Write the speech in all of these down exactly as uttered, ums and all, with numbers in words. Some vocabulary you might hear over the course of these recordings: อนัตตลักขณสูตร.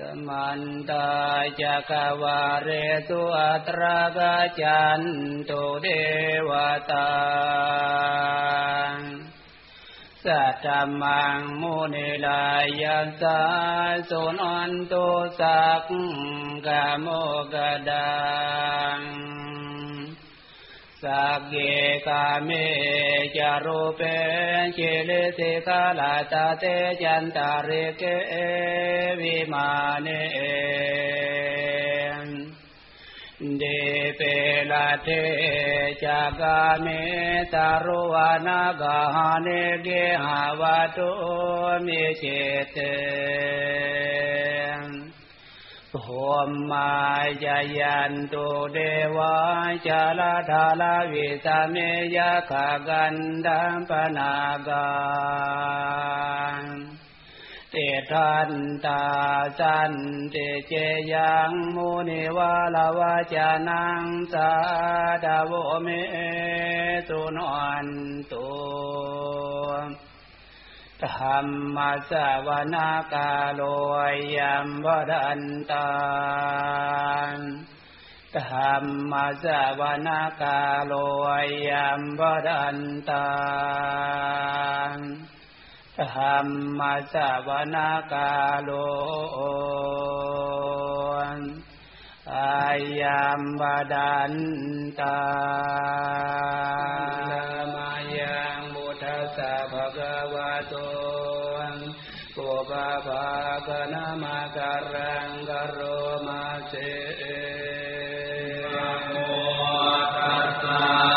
สมันตาจักวาเรสุอัตรากาจันตุเทวตาสัตตมังมุนิลายัสสาสุนันตุสักกะโมกะดังสักเกกาเมจารุเปเชเลสิกาลาตาเตจันตาริเกวิมาเนเดเปลาเทจากาเมตารุวานากาเนเกหาวะตุมิเชเตโหมมาจายันตุเดวะจาลาธาลาวิสาเมยะขะกันดัมปนากาเตทันตาสันเตเจยังมุนิวาลาวาจานังสาดาวเมตุนอนตุธรรมสวนาคาโลยัมวดันตาธรรมสวนาคาโลยัมวดันตาธรรมสวนาคาโลอายัมวดันตาภาคณามะการังกโรมาเสนะโมตัสสะ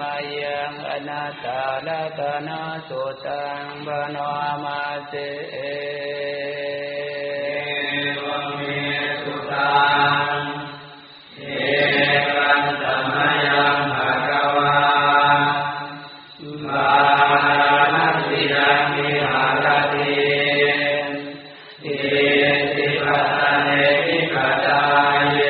มายังอนัตตลักขณสุตังปนมาเสวเมสุตังเอกังสัมมายังภะคะวามานัสสิรังวิหารติเอติปัสสะเนติกะตาย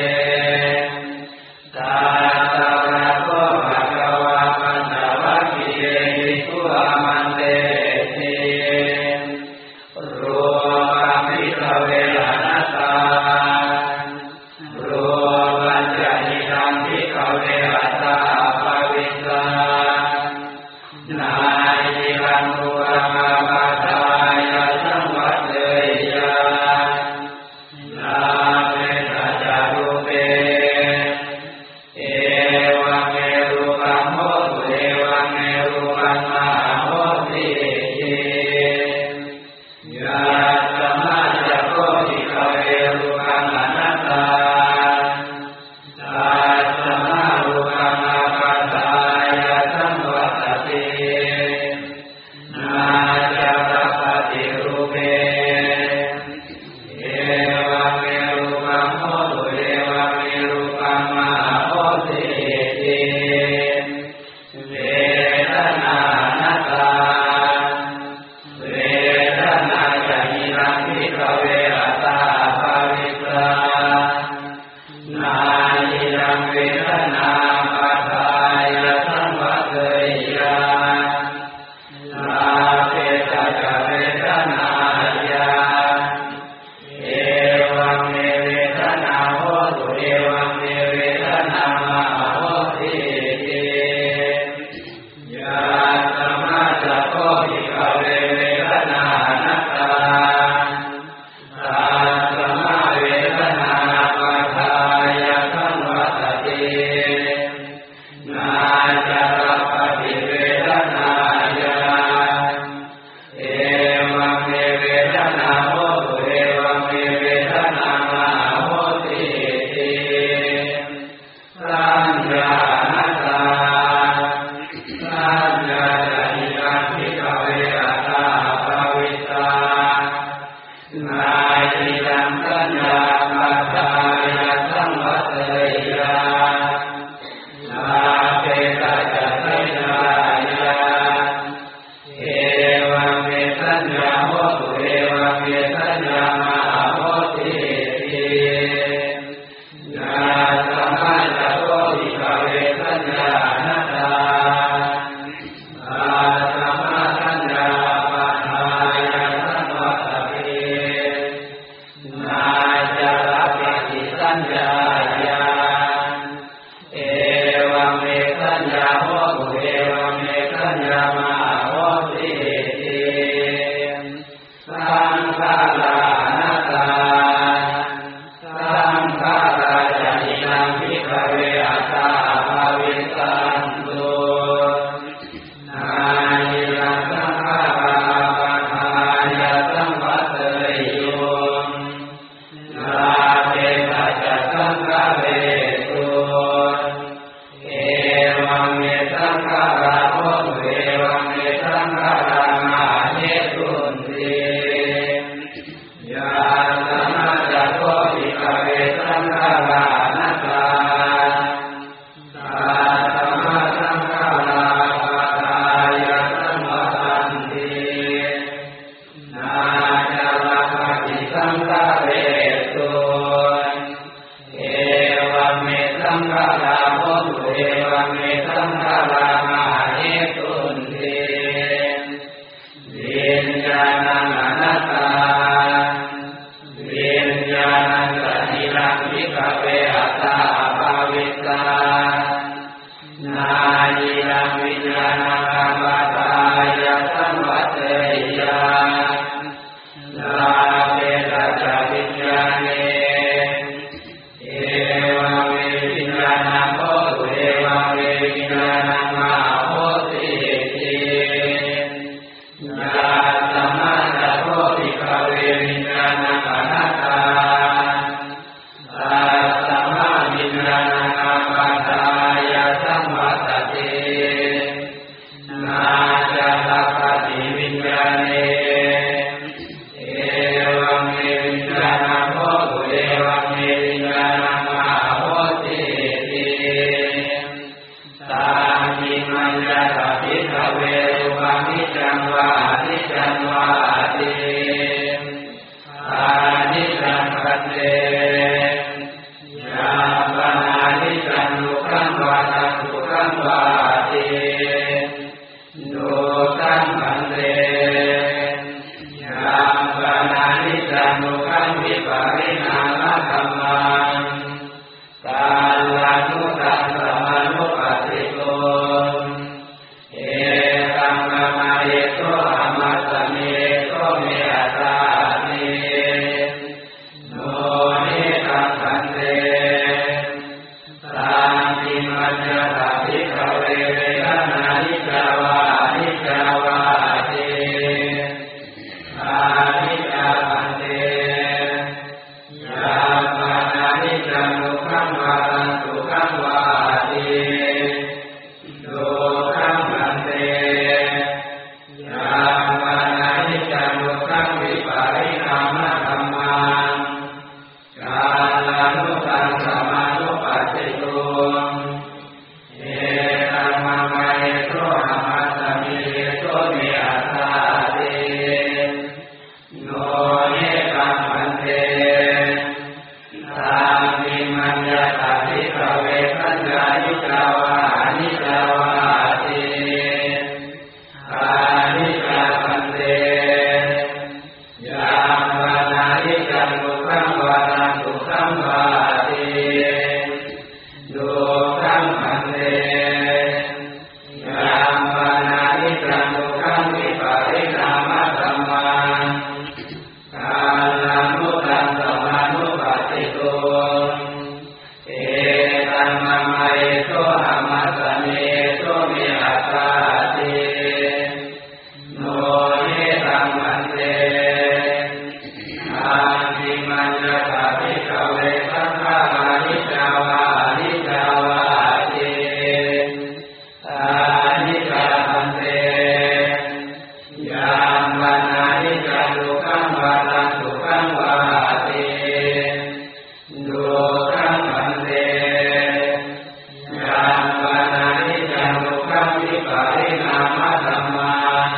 กัมมิปะริณามะธัมมัง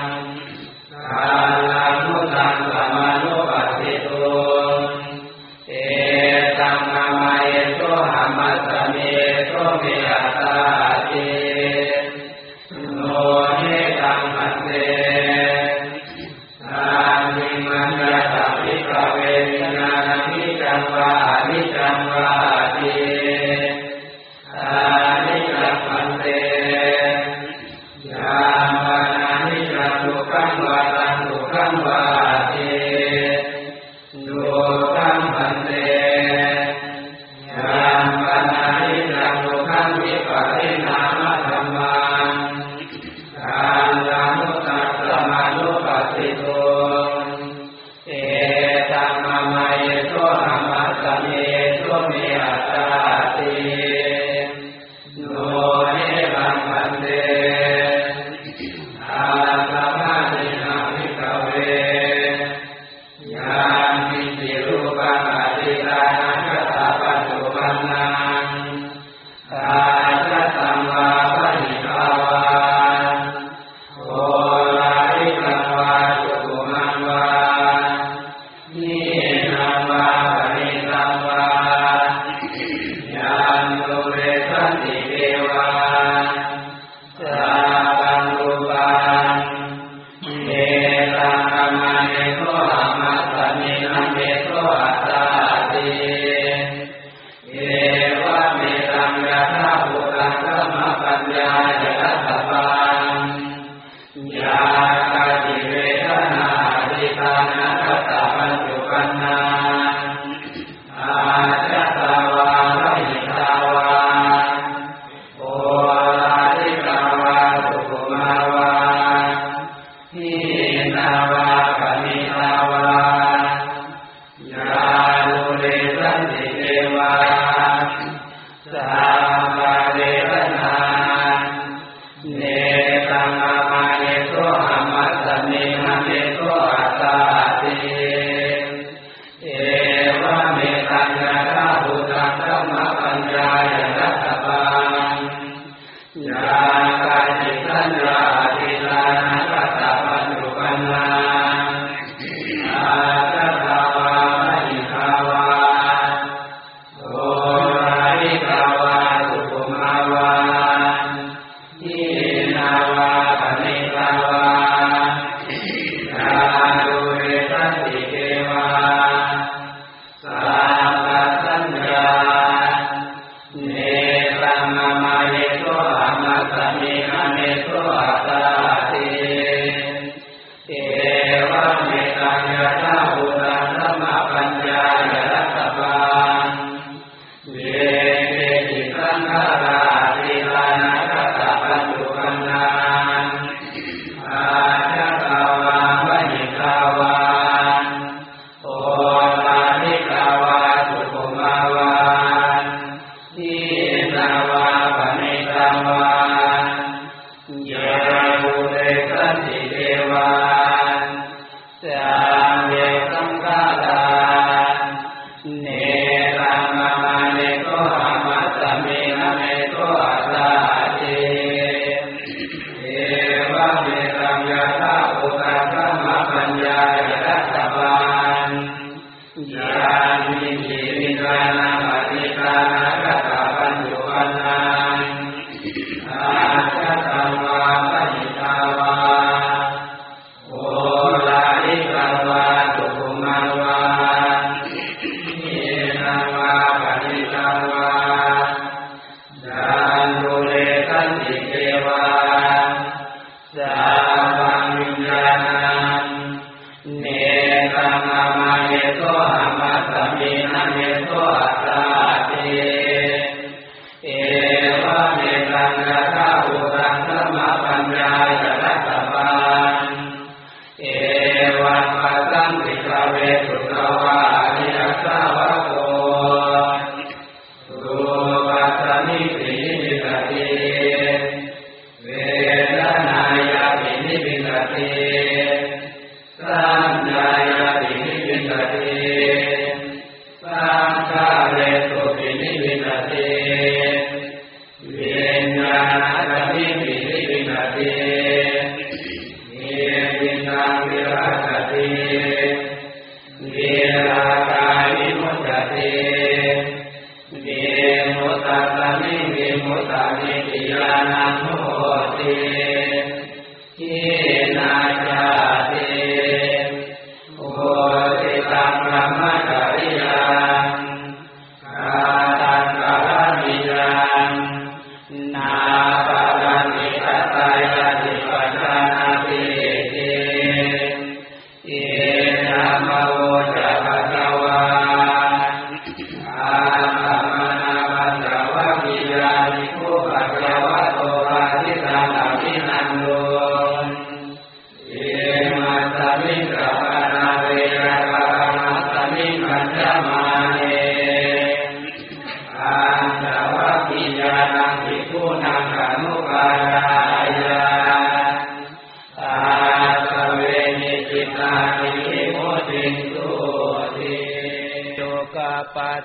กาลังมุตังสัมมานุปัสสิโตเอตังนะมะเยโตหัมมะสะเมโตเมหัสสะเตโนเนตังมัสเสนานิมันนะสัพพิกะเวนะนะมิจังวะอนิจังวะ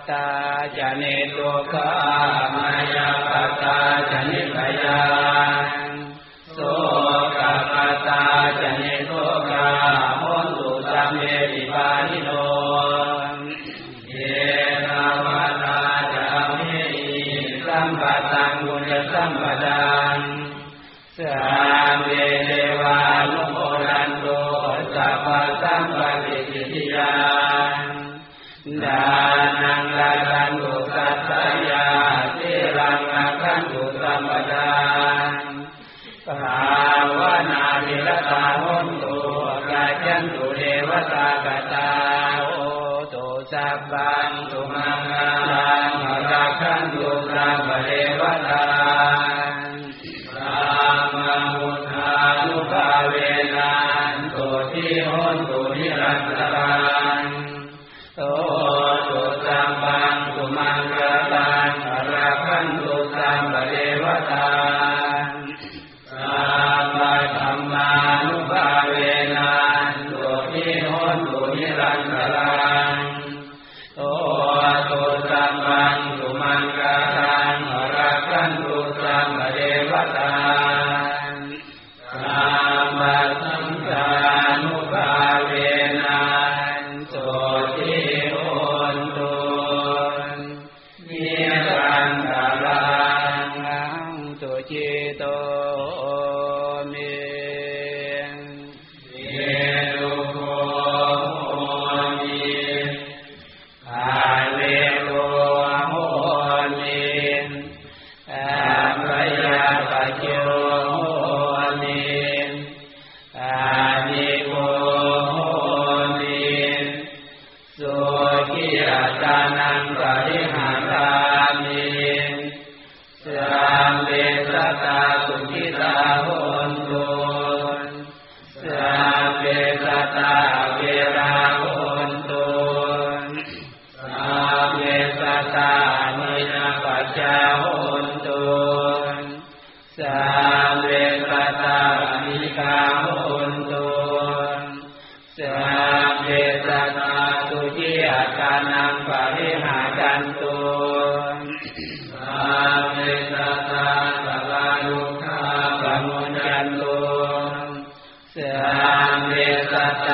ตาจะเนโลกามายาปตาจะนิพยานโสกปตาจะเนโลกามนตุตเมติปานิโนเยนาวตาจะเมหิสัมปตังบุญสัมปดานสามเณวานุโมรันโตสัพพสัมปติติยานดานังละกันตุสัตยาเสรังละกันตุสัมปดานภาวนาวิรตาหนตุกาจันตุเทวตากตาโอตุสัพพังตุมังคังละกันตุสัมปเทวตาส